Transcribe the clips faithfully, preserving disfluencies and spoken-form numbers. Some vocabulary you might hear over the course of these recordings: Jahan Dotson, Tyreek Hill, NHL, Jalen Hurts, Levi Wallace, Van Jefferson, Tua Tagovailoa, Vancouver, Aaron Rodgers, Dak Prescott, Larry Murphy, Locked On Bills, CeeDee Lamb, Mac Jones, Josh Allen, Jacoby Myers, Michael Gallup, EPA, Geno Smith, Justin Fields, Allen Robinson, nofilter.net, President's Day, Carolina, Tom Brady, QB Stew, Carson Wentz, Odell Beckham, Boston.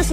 Bruce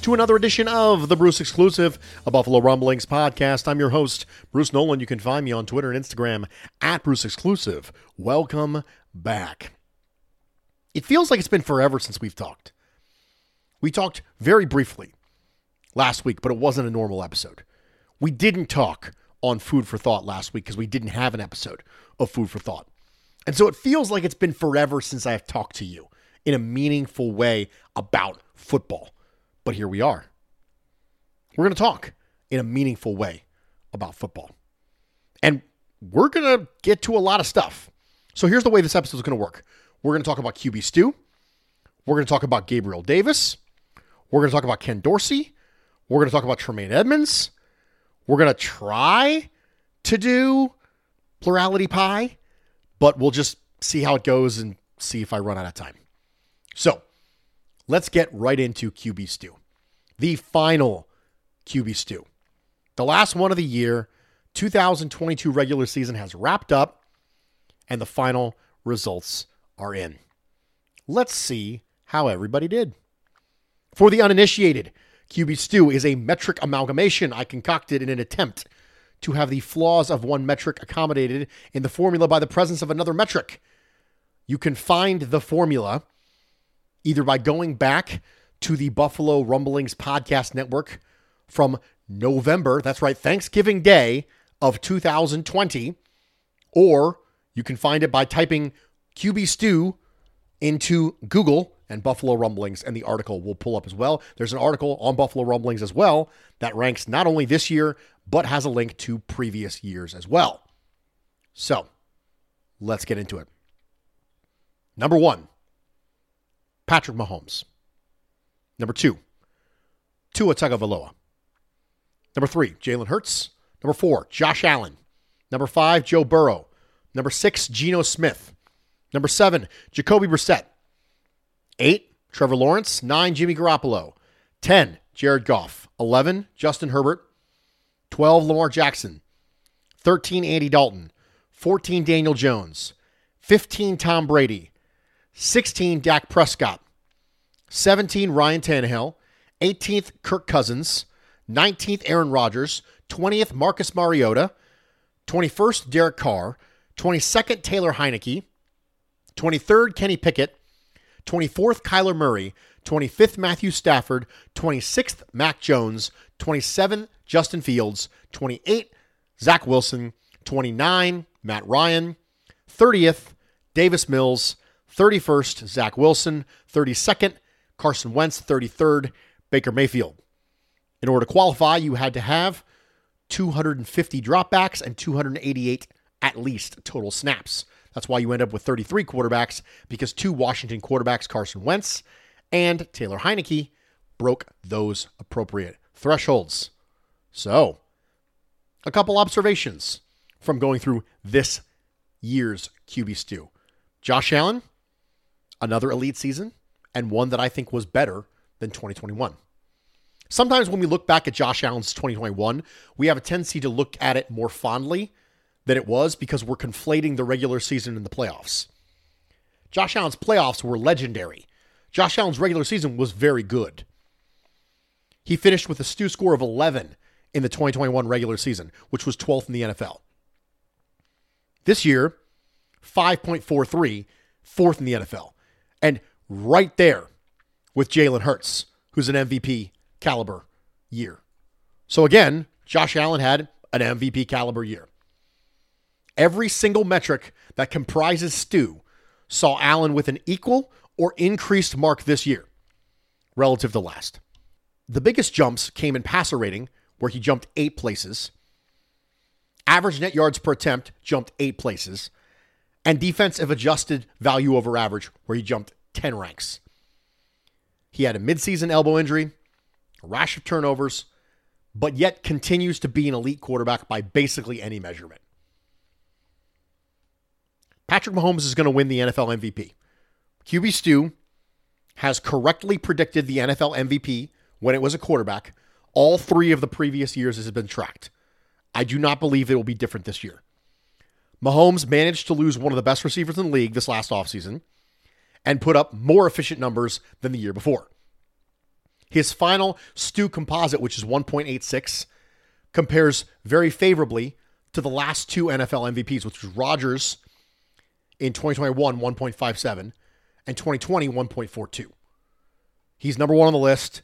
to another edition of the Bruce Exclusive, a Buffalo Rumblings podcast. I'm your host, Bruce Nolan. You can find me on Twitter and Instagram at Bruce Exclusive. Welcome back. It feels like it's been forever since we've talked. We talked very briefly last week, but it wasn't a normal episode. We didn't talk on Food for Thought last week because we didn't have an episode of Food for Thought. And so it feels like it's been forever since I've talked to you in a meaningful way about football. But here we are. We're going to talk in a meaningful way about football. And we're going to get to a lot of stuff. So here's the way this episode is going to work. We're going to talk about Q B Stew. We're going to talk about Gabriel Davis. We're going to talk about Ken Dorsey. We're going to talk about Tremaine Edmonds. We're going to try to do plurality pie. But we'll just see how it goes and see if I run out of time. So let's get right into Q B Stew, the final Q B Stew. The last one of the year, two thousand twenty-two regular season has wrapped up and the final results are in. Let's see how everybody did. For the uninitiated, Q B Stew is a metric amalgamation I concocted in an attempt to have the flaws of one metric accommodated in the formula by the presence of another metric. You can find the formula either by going back to the Buffalo Rumblings Podcast Network from November, that's right, Thanksgiving Day of two thousand twenty, or you can find it by typing Q B Stew into Google and Buffalo Rumblings, and the article will pull up as well. There's an article on Buffalo Rumblings as well that ranks not only this year, but has a link to previous years as well. So let's get into it. Number one, Patrick Mahomes. Number two, Tua Tagovailoa. Number three, Jalen Hurts. Number four, Josh Allen. Number five, Joe Burrow. Number six, Geno Smith. Number seven, Jacoby Brissett. eight, Trevor Lawrence. nine, Jimmy Garoppolo. ten, Jared Goff. eleven, Justin Herbert. twelve, Lamar Jackson. thirteen, Andy Dalton. fourteen, Daniel Jones. fifteen, Tom Brady. sixteen, Dak Prescott. seventeen, Ryan Tannehill. eighteenth, Kirk Cousins. nineteenth, Aaron Rodgers. twentieth, Marcus Mariota. twenty-first, Derek Carr. twenty-second, Taylor Heineke. twenty-third, Kenny Pickett. twenty-fourth, Kyler Murray. twenty-fifth, Matthew Stafford. twenty-sixth, Mac Jones. twenty-seventh, Justin Fields. twenty-eight, Zach Wilson. twenty-nine, Matt Ryan. thirtieth, Davis Mills. thirty-first, Zach Wilson. thirty-second, Carson Wentz. thirty-third, Baker Mayfield. In order to qualify, you had to have two hundred fifty dropbacks and two hundred eighty-eight at least total snaps. That's why you end up with thirty-three quarterbacks, because two Washington quarterbacks, Carson Wentz and Taylor Heineke, broke those appropriate thresholds. So, a couple observations from going through this year's Q B Stew. Josh Allen, another elite season, and one that I think was better than twenty twenty-one. Sometimes when we look back at Josh Allen's twenty twenty-one, we have a tendency to look at it more fondly than it was because we're conflating the regular season and the playoffs. Josh Allen's playoffs were legendary. Josh Allen's regular season was very good. He finished with a stew score of eleven in the twenty twenty-one regular season, which was twelfth in the N F L. This year, five point four three, fourth in the N F L. And right there with Jalen Hurts, who's an M V P caliber year. So again, Josh Allen had an M V P caliber year. Every single metric that comprises stew saw Allen with an equal or increased mark this year relative to last. The biggest jumps came in passer rating, where he jumped eight places. Average net yards per attempt jumped eight places. And defensive adjusted value over average, where he jumped ten ranks. He had a midseason elbow injury, a rash of turnovers, but yet continues to be an elite quarterback by basically any measurement. Patrick Mahomes is going to win the N F L M V P. Q B Stew has correctly predicted the N F L M V P when it was a quarterback. All three of the previous years has been tracked. I do not believe it will be different this year. Mahomes managed to lose one of the best receivers in the league this last offseason and put up more efficient numbers than the year before. His final Stew composite, which is one point eight six, compares very favorably to the last two N F L M V Ps, which was Rodgers in twenty twenty-one, one point five seven, and twenty twenty, one point four two. He's number one on the list.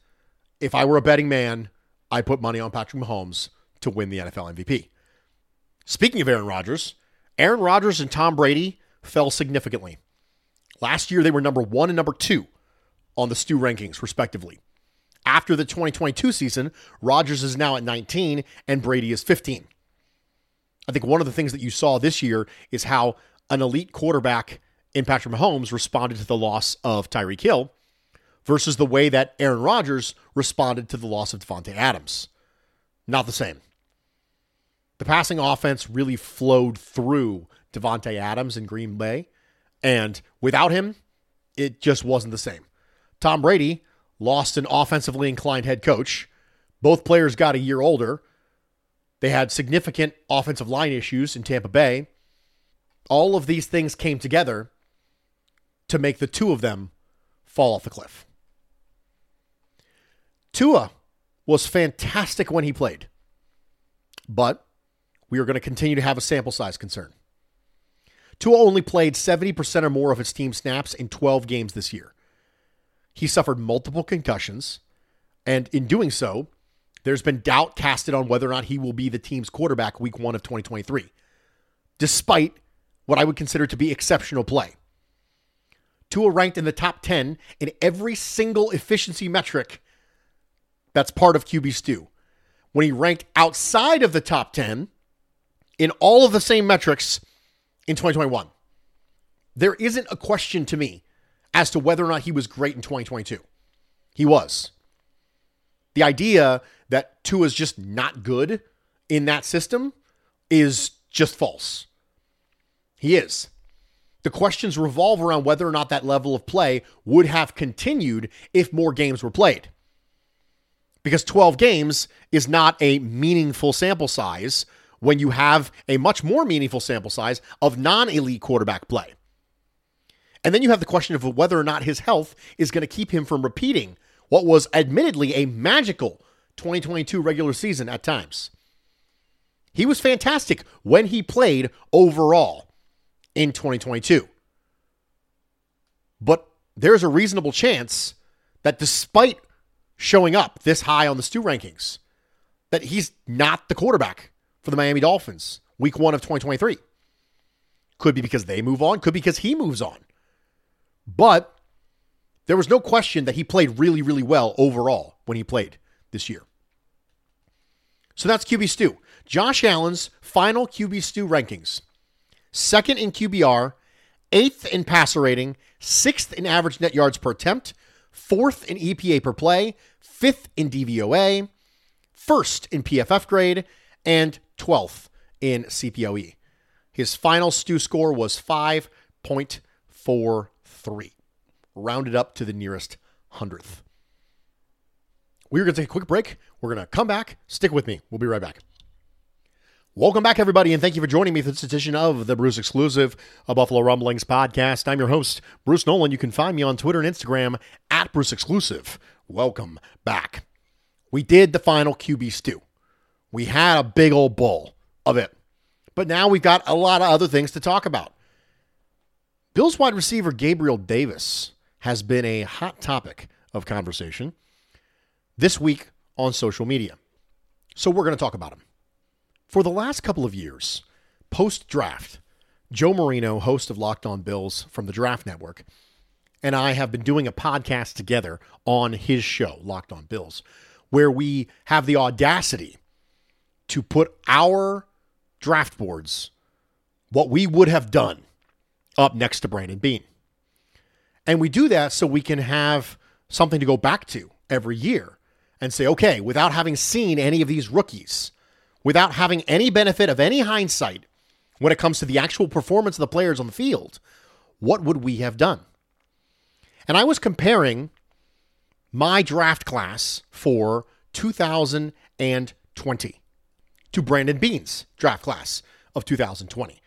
If I were a betting man, I put money on Patrick Mahomes to win the N F L M V P. Speaking of Aaron Rodgers, Aaron Rodgers and Tom Brady fell significantly. Last year, they were number one and number two on the Stew rankings, respectively. After the twenty twenty-two season, Rodgers is now at nineteen and Brady is fifteen. I think one of the things that you saw this year is how an elite quarterback in Patrick Mahomes responded to the loss of Tyreek Hill versus the way that Aaron Rodgers responded to the loss of Devontae Adams. Not the same. The passing offense really flowed through Devontae Adams in Green Bay, and without him, it just wasn't the same. Tom Brady lost an offensively inclined head coach. Both players got a year older. They had significant offensive line issues in Tampa Bay. All of these things came together to make the two of them fall off the cliff. Tua was fantastic when he played, but we are going to continue to have a sample size concern. Tua only played seventy percent or more of his team snaps in twelve games this year. He suffered multiple concussions, and in doing so, there's been doubt casted on whether or not he will be the team's quarterback week one of twenty twenty-three, despite what I would consider to be exceptional play. Tua ranked in the top ten in every single efficiency metric that's part of Q B Stew. When he ranked outside of the top ten in all of the same metrics in twenty twenty-one, there isn't a question to me as to whether or not he was great in twenty twenty-two. He was. The idea that Tua is just not good in that system is just false. He is. The questions revolve around whether or not that level of play would have continued if more games were played. Because twelve games is not a meaningful sample size when you have a much more meaningful sample size of non-elite quarterback play. And then you have the question of whether or not his health is going to keep him from repeating what was admittedly a magical twenty twenty-two regular season at times. He was fantastic when he played overall in twenty twenty-two. But there's a reasonable chance that despite showing up this high on the Stew rankings, that he's not the quarterback for the Miami Dolphins week one of twenty twenty-three. Could be because they move on, could be because he moves on. But there was no question that he played really, really well overall when he played this year. So that's Q B Stew. Josh Allen's final Q B Stew rankings. Second in Q B R, eighth in passer rating, sixth in average net yards per attempt, fourth in E P A per play, fifth in D V O A, first in P F F grade, and twelfth in C P O E. His final Stew score was five point four. Three, rounded up to the nearest hundredth. We're going to take a quick break. We're going to come back. Stick with me. We'll be right back. Welcome back, everybody, and thank you for joining me for this edition of the Bruce Exclusive, a Buffalo Rumblings podcast. I'm your host, Bruce Nolan. You can find me on Twitter and Instagram at Bruce Exclusive. Welcome back. We did the final Q B Stew. We had a big old bowl of it, but now we've got a lot of other things to talk about. Bills wide receiver Gabriel Davis has been a hot topic of conversation this week on social media. So we're going to talk about him. For the last couple of years, post-draft, Joe Marino, host of Locked On Bills from the Draft Network, and I have been doing a podcast together on his show, Locked On Bills, where we have the audacity to put our draft boards, what we would have done, up next to Brandon Beane. And we do that so we can have something to go back to every year and say, okay, without having seen any of these rookies, without having any benefit of any hindsight when it comes to the actual performance of the players on the field, what would we have done? And I was comparing my draft class for two thousand twenty to Brandon Beane's draft class of two thousand twenty,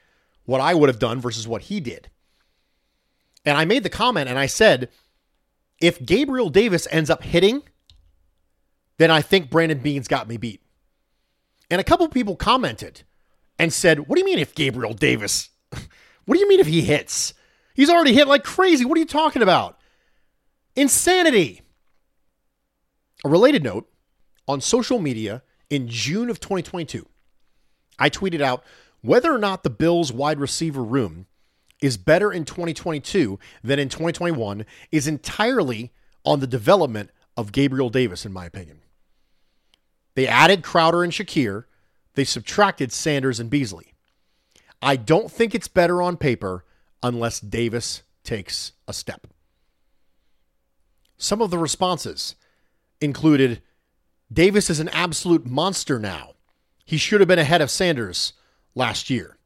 what I would have done versus what he did. And I made the comment and I said, if Gabriel Davis ends up hitting, then I think Brandon Beane's got me beat. And a couple of people commented and said, what do you mean if Gabriel Davis? What do you mean if he hits? He's already hit like crazy. What are you talking about? Insanity. A related note, on social media in June of twenty twenty-two, I tweeted out whether or not the Bills wide receiver room is better in twenty twenty-two than in twenty twenty-one is entirely on the development of Gabriel Davis, in my opinion. They added Crowder and Shakir. They subtracted Sanders and Beasley. I don't think it's better on paper unless Davis takes a step. Some of the responses included, Davis is an absolute monster now. He should have been ahead of Sanders last year.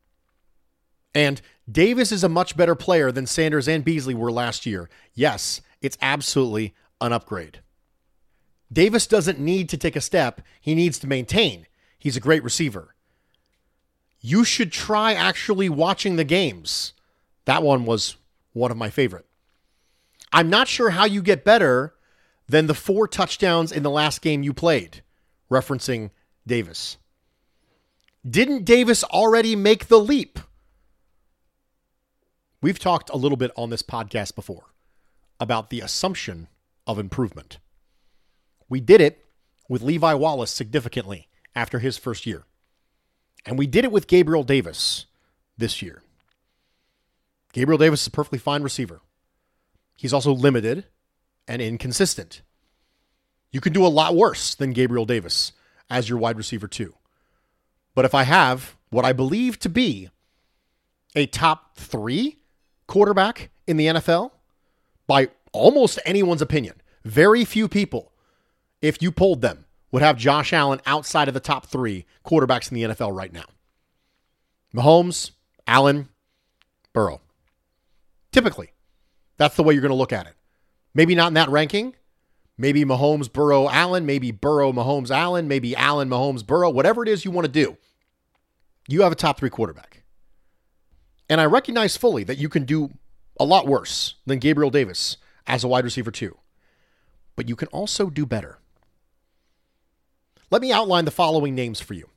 And Davis is a much better player than Sanders and Beasley were last year. Yes, it's absolutely an upgrade. Davis doesn't need to take a step. He needs to maintain. He's a great receiver. You should try actually watching the games. That one was one of my favorite. I'm not sure how you get better than the four touchdowns in the last game you played, referencing Davis. Didn't Davis already make the leap? We've talked a little bit on this podcast before about the assumption of improvement. We did it with Levi Wallace significantly after his first year. And we did it with Gabriel Davis this year. Gabriel Davis is a perfectly fine receiver. He's also limited and inconsistent. You can do a lot worse than Gabriel Davis as your wide receiver too. But if I have what I believe to be a top three quarterback in the N F L, by almost anyone's opinion, very few people, if you polled them, would have Josh Allen outside of the top three quarterbacks in the N F L right now. Mahomes, Allen, Burrow. Typically, that's the way you're going to look at it. Maybe not in that ranking. Maybe Mahomes, Burrow, Allen. Maybe Burrow, Mahomes, Allen. Maybe Allen, Mahomes, Burrow. Whatever it is you want to do, you have a top three quarterback. And I recognize fully that you can do a lot worse than Gabriel Davis as a wide receiver too. But you can also do better. Let me outline the following names for you.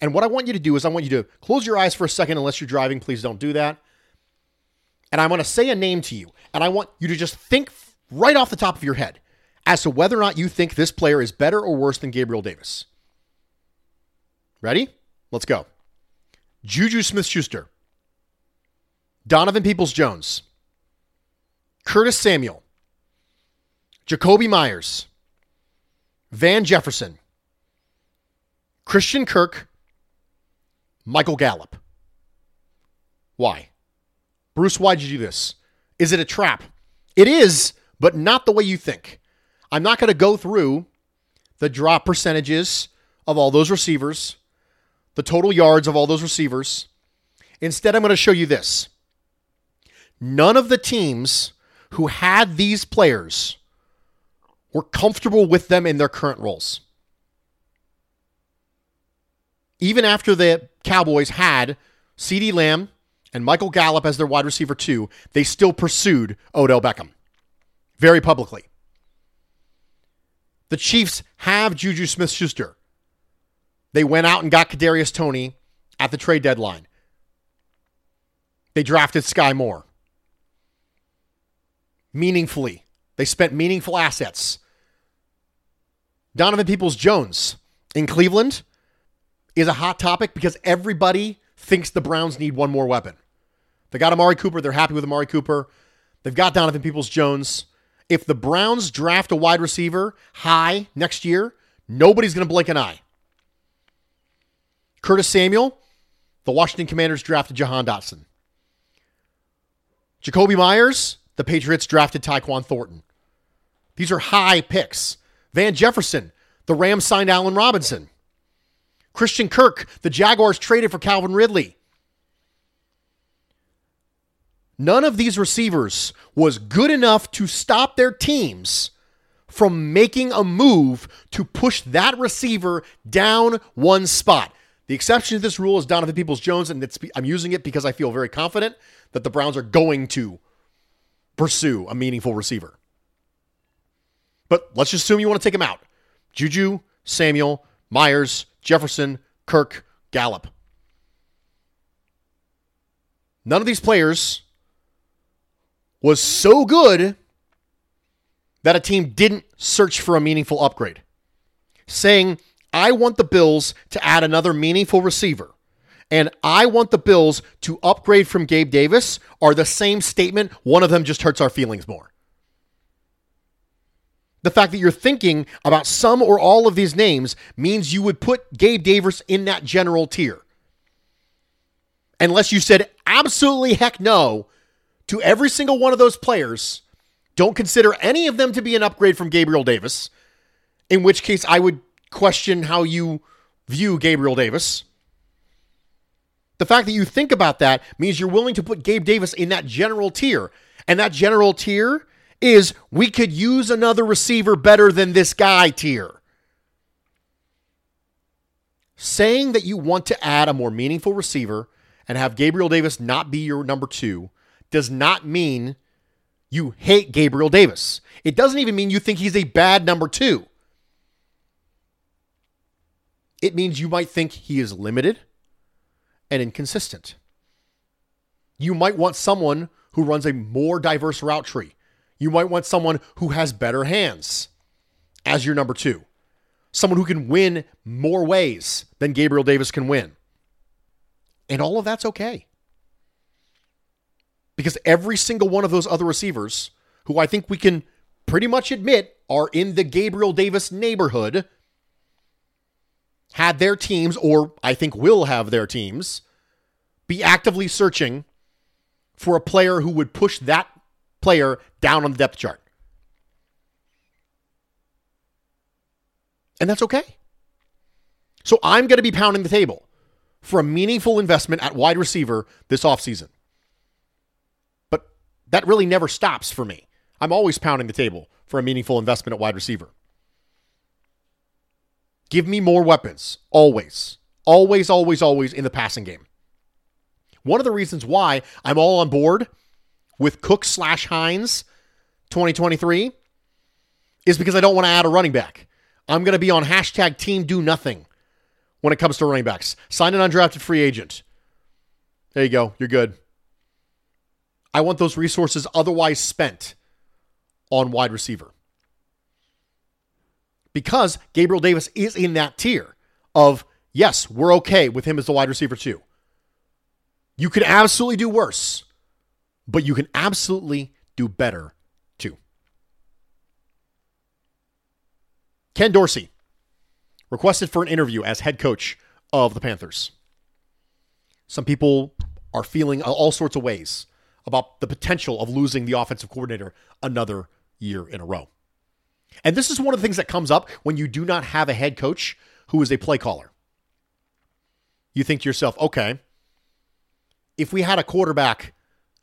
And what I want you to do is I want you to close your eyes for a second. Unless you're driving, please don't do that. And I'm going to say a name to you. And I want you to just think right off the top of your head as to whether or not you think this player is better or worse than Gabriel Davis. Ready? Let's go. Juju Smith-Schuster. Donovan Peoples-Jones. Curtis Samuel. Jacoby Myers. Van Jefferson. Christian Kirk, Michael Gallup. Why? Bruce, why'd you do this? Is it a trap? It is, but not the way you think. I'm not going to go through the drop percentages of all those receivers, the total yards of all those receivers. Instead, I'm going to show you this. None of the teams who had these players were comfortable with them in their current roles. Even after the Cowboys had CeeDee Lamb and Michael Gallup as their wide receiver too, they still pursued Odell Beckham very publicly. The Chiefs have Juju Smith-Schuster. They went out and got Kadarius Toney at the trade deadline. They drafted Sky Moore. Meaningfully. They spent meaningful assets. Donovan Peoples-Jones in Cleveland is a hot topic because everybody thinks the Browns need one more weapon. They got Amari Cooper. They're happy with Amari Cooper. They've got Donovan Peoples-Jones. If the Browns draft a wide receiver high next year, nobody's going to blink an eye. Curtis Samuel, the Washington Commanders drafted Jahan Dotson. Jacoby Myers, the Patriots drafted Tyquan Thornton. These are high picks. Van Jefferson, The Rams signed Allen Robinson. Christian Kirk, the Jaguars traded for Calvin Ridley. None of these receivers was good enough to stop their teams from making a move to push that receiver down one spot. The exception to this rule is Donovan Peoples-Jones, and it's, I'm using it because I feel very confident that the Browns are going to pursue a meaningful receiver. But let's just assume you want to take him out. Juju, Samuel, Myers, Jefferson, Kirk, Gallup. None of these players was so good that a team didn't search for a meaningful upgrade. Saying, I want the Bills to add another meaningful receiver, and I want the Bills to upgrade from Gabe Davis are the same statement. One of them just hurts our feelings more. The fact that you're thinking about some or all of these names means you would put Gabe Davis in that general tier. Unless you said, absolutely heck no, to every single one of those players, don't consider any of them to be an upgrade from Gabriel Davis, in which case I would question how you view Gabriel Davis. The fact that you think about that means you're willing to put Gabe Davis in that general tier. And that general tier is we could use another receiver better than this guy tier. Saying that you want to add a more meaningful receiver and have Gabriel Davis not be your number two does not mean you hate Gabriel Davis. It doesn't even mean you think he's a bad number two. It means you might think he is limited and inconsistent. You might want someone who runs a more diverse route tree. You might want someone who has better hands as your number two. Someone who can win more ways than Gabriel Davis can win. And all of that's okay. Because every single one of those other receivers, who I think we can pretty much admit are in the Gabriel Davis neighborhood, had their teams, or I think will have their teams, be actively searching for a player who would push that player down on the depth chart. And that's okay. So I'm going to be pounding the table for a meaningful investment at wide receiver this offseason. But that really never stops for me. I'm always pounding the table for a meaningful investment at wide receiver. Give me more weapons, always, always, always, always in the passing game. One of the reasons why I'm all on board with Cook slash Hines twenty twenty-three is because I don't want to add a running back. I'm going to be on hashtag team do nothing. When it comes to running backs, sign an undrafted free agent. There you go. You're good. I want those resources otherwise spent on wide receiver. Because Gabriel Davis is in that tier of, yes, we're okay with him as the wide receiver too. You can absolutely do worse, but you can absolutely do better too. Ken Dorsey requested for an interview as head coach of the Panthers. Some people are feeling all sorts of ways about the potential of losing the offensive coordinator another year in a row. And this is one of the things that comes up when you do not have a head coach who is a play caller. You think to yourself, okay, if we had a quarterback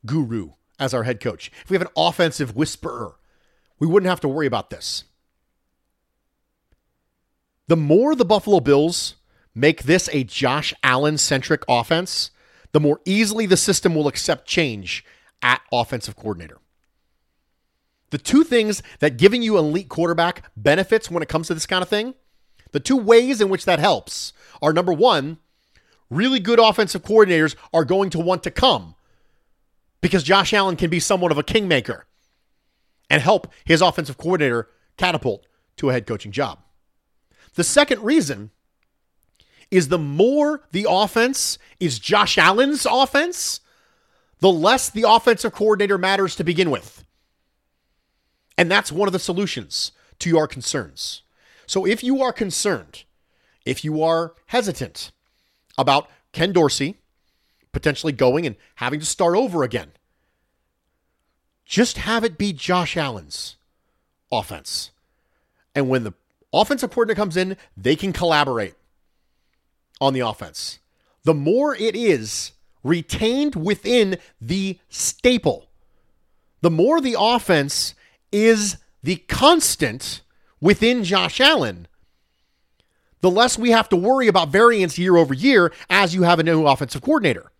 guru as our head coach, if we have an offensive whisperer, we wouldn't have to worry about this. The more the Buffalo Bills make this a Josh Allen-centric offense, the more easily the system will accept change at offensive coordinator. The two things that giving you an elite quarterback benefits when it comes to this kind of thing, the two ways in which that helps are, number one, really good offensive coordinators are going to want to come because Josh Allen can be somewhat of a kingmaker and help his offensive coordinator catapult to a head coaching job. The second reason is the more the offense is Josh Allen's offense, the less the offensive coordinator matters to begin with. And that's one of the solutions to your concerns. So if you are concerned, if you are hesitant about Ken Dorsey potentially going and having to start over again, just have it be Josh Allen's offense. And when the offensive coordinator comes in, they can collaborate on the offense. The more it is retained within the staple, the more the offense is the constant within Josh Allen, the less we have to worry about variance year over year as you have a new offensive coordinator.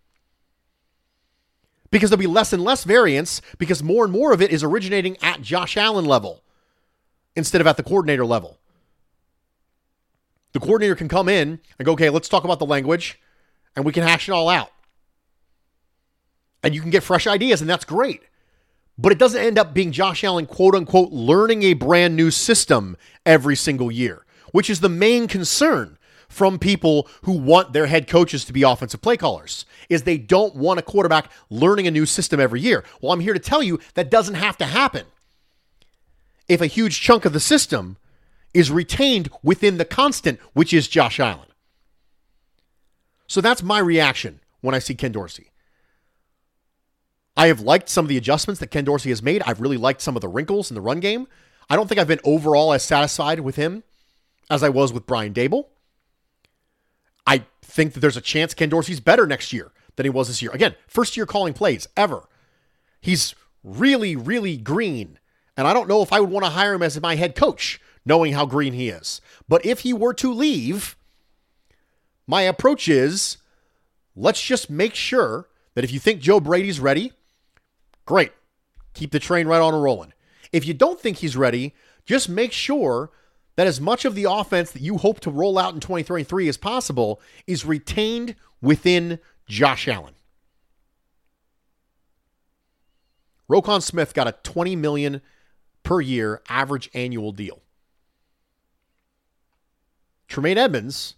Because there'll be less and less variance because more and more of it is originating at Josh Allen level instead of at the coordinator level. The coordinator can come in and go, okay, let's talk about the language and we can hash it all out. And you can get fresh ideas, and that's great. But it doesn't end up being Josh Allen, quote unquote, learning a brand new system every single year, which is the main concern from people who want their head coaches to be offensive play callers, is they don't want a quarterback learning a new system every year. Well, I'm here to tell you that doesn't have to happen. If a huge chunk of the system is retained within the constant, which is Josh Allen. So that's my reaction when I see Ken Dorsey. I have liked some of the adjustments that Ken Dorsey has made. I've really liked some of the wrinkles in the run game. I don't think I've been overall as satisfied with him as I was with Brian Dable. I think that there's a chance Ken Dorsey's better next year than he was this year. Again, first year calling plays ever. He's really, really green. And I don't know if I would want to hire him as my head coach, knowing how green he is. But if he were to leave, my approach is, let's just make sure that if you think Joe Brady's ready, great. Keep the train right on rolling. If you don't think he's ready, just make sure that as much of the offense that you hope to roll out in twenty twenty-three as possible is retained within Josh Allen. Roquan Smith got a twenty million dollars per year average annual deal. Tremaine Edmonds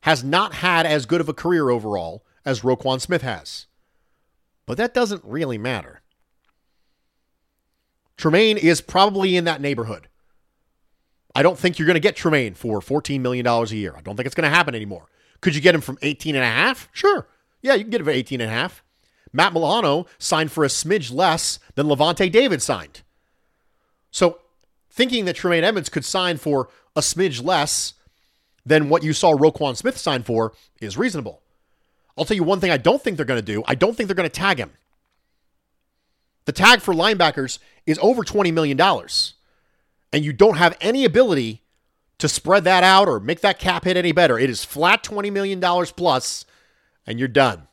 has not had as good of a career overall as Roquan Smith has, but that doesn't really matter. Tremaine is probably in that neighborhood. I don't think you're going to get Tremaine for fourteen million dollars a year. I don't think it's going to happen anymore. Could you get him from eighteen and a half? Sure. Yeah, you can get him for eighteen and a half. Matt Milano signed for a smidge less than Levante David signed. So thinking that Tremaine Edmonds could sign for a smidge less than what you saw Roquan Smith sign for is reasonable. I'll tell you one thing I don't think they're going to do. I don't think they're going to tag him. The tag for linebackers is over twenty million dollars. And you don't have any ability to spread that out or make that cap hit any better. It is flat twenty million dollars plus, and you're done.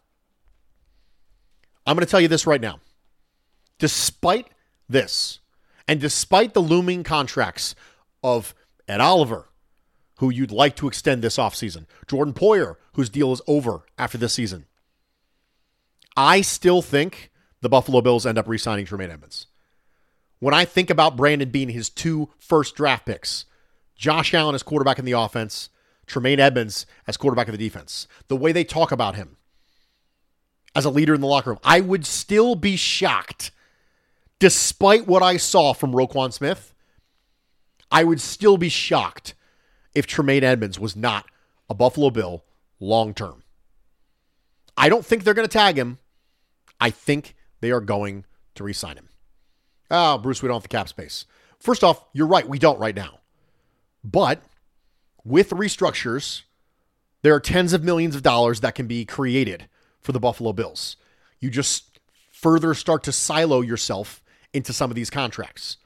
I'm going to tell you this right now. Despite this, and despite the looming contracts of Ed Oliver, who you'd like to extend this offseason, Jordan Poyer, whose deal is over after this season, I still think the Buffalo Bills end up re-signing Tremaine Edmonds. When I think about Brandon Beane, his two first draft picks, Josh Allen as quarterback in the offense, Tremaine Edmonds as quarterback of the defense, the way they talk about him as a leader in the locker room, I would still be shocked, despite what I saw from Roquan Smith, I would still be shocked if Tremaine Edmonds was not a Buffalo Bill long-term. I don't think they're going to tag him. I think they are going to re-sign him. Oh, Bruce, we don't have the cap space. First off, you're right. We don't right now. But with restructures, there are tens of millions of dollars that can be created for the Buffalo Bills. You just further start to silo yourself into some of these contracts.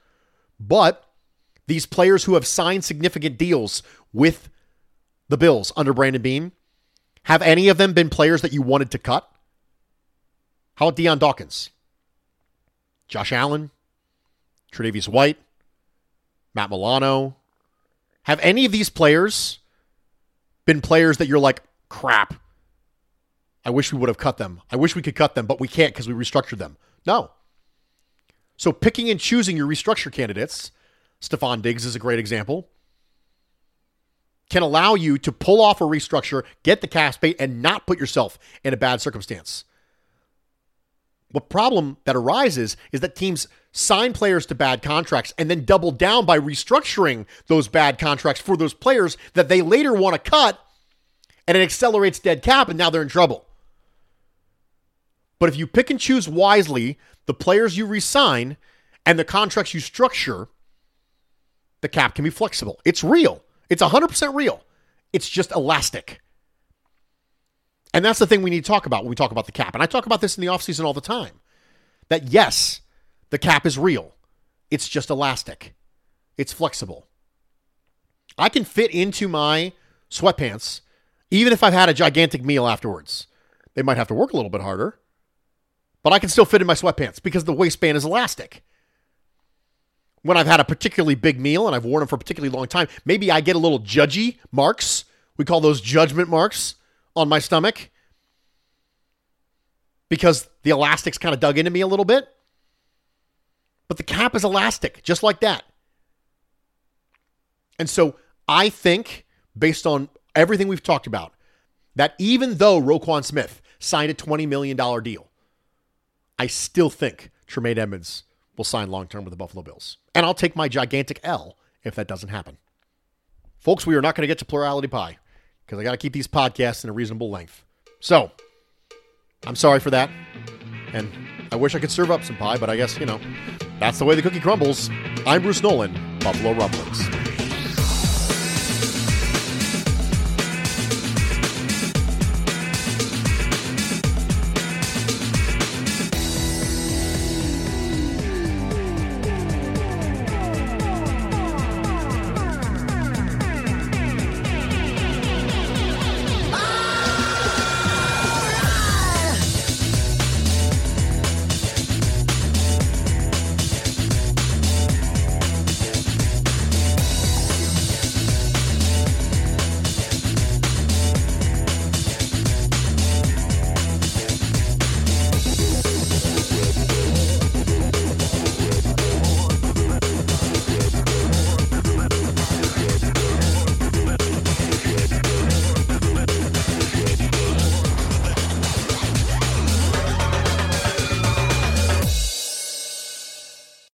But these players who have signed significant deals with the Bills under Brandon Beane, have any of them been players that you wanted to cut? How about Deion Dawkins? Josh Allen? Tre'Davious White, Matt Milano. Have any of these players been players that you're like, crap, I wish we would have cut them. I wish we could cut them, but we can't because we restructured them. No. So picking and choosing your restructure candidates, Stephon Diggs is a great example, can allow you to pull off a restructure, get the cap space, and not put yourself in a bad circumstance. The problem that arises is that teams sign players to bad contracts and then double down by restructuring those bad contracts for those players that they later want to cut, and it accelerates dead cap, and now they're in trouble. But if you pick and choose wisely the players you re-sign and the contracts you structure, the cap can be flexible. It's real. It's one hundred percent real. It's just elastic. And that's the thing we need to talk about when we talk about the cap. And I talk about this in the offseason all the time, that yes, the cap is real. It's just elastic. It's flexible. I can fit into my sweatpants, even if I've had a gigantic meal afterwards. They might have to work a little bit harder, but I can still fit in my sweatpants because the waistband is elastic. When I've had a particularly big meal and I've worn them for a particularly long time, maybe I get a little judgy marks. We call those judgment marks on my stomach because the elastic's kind of dug into me a little bit. But the cap is elastic, just like that. And so I think, based on everything we've talked about, that even though Roquan Smith signed a twenty million dollars deal, I still think Tremaine Edmonds will sign long-term with the Buffalo Bills. And I'll take my gigantic L if that doesn't happen. Folks, we are not going to get to plurality pie because I got to keep these podcasts in a reasonable length. So I'm sorry for that. And I wish I could serve up some pie, but I guess, you know, that's the way the cookie crumbles. I'm Bruce Nolan, Buffalo Rumblings.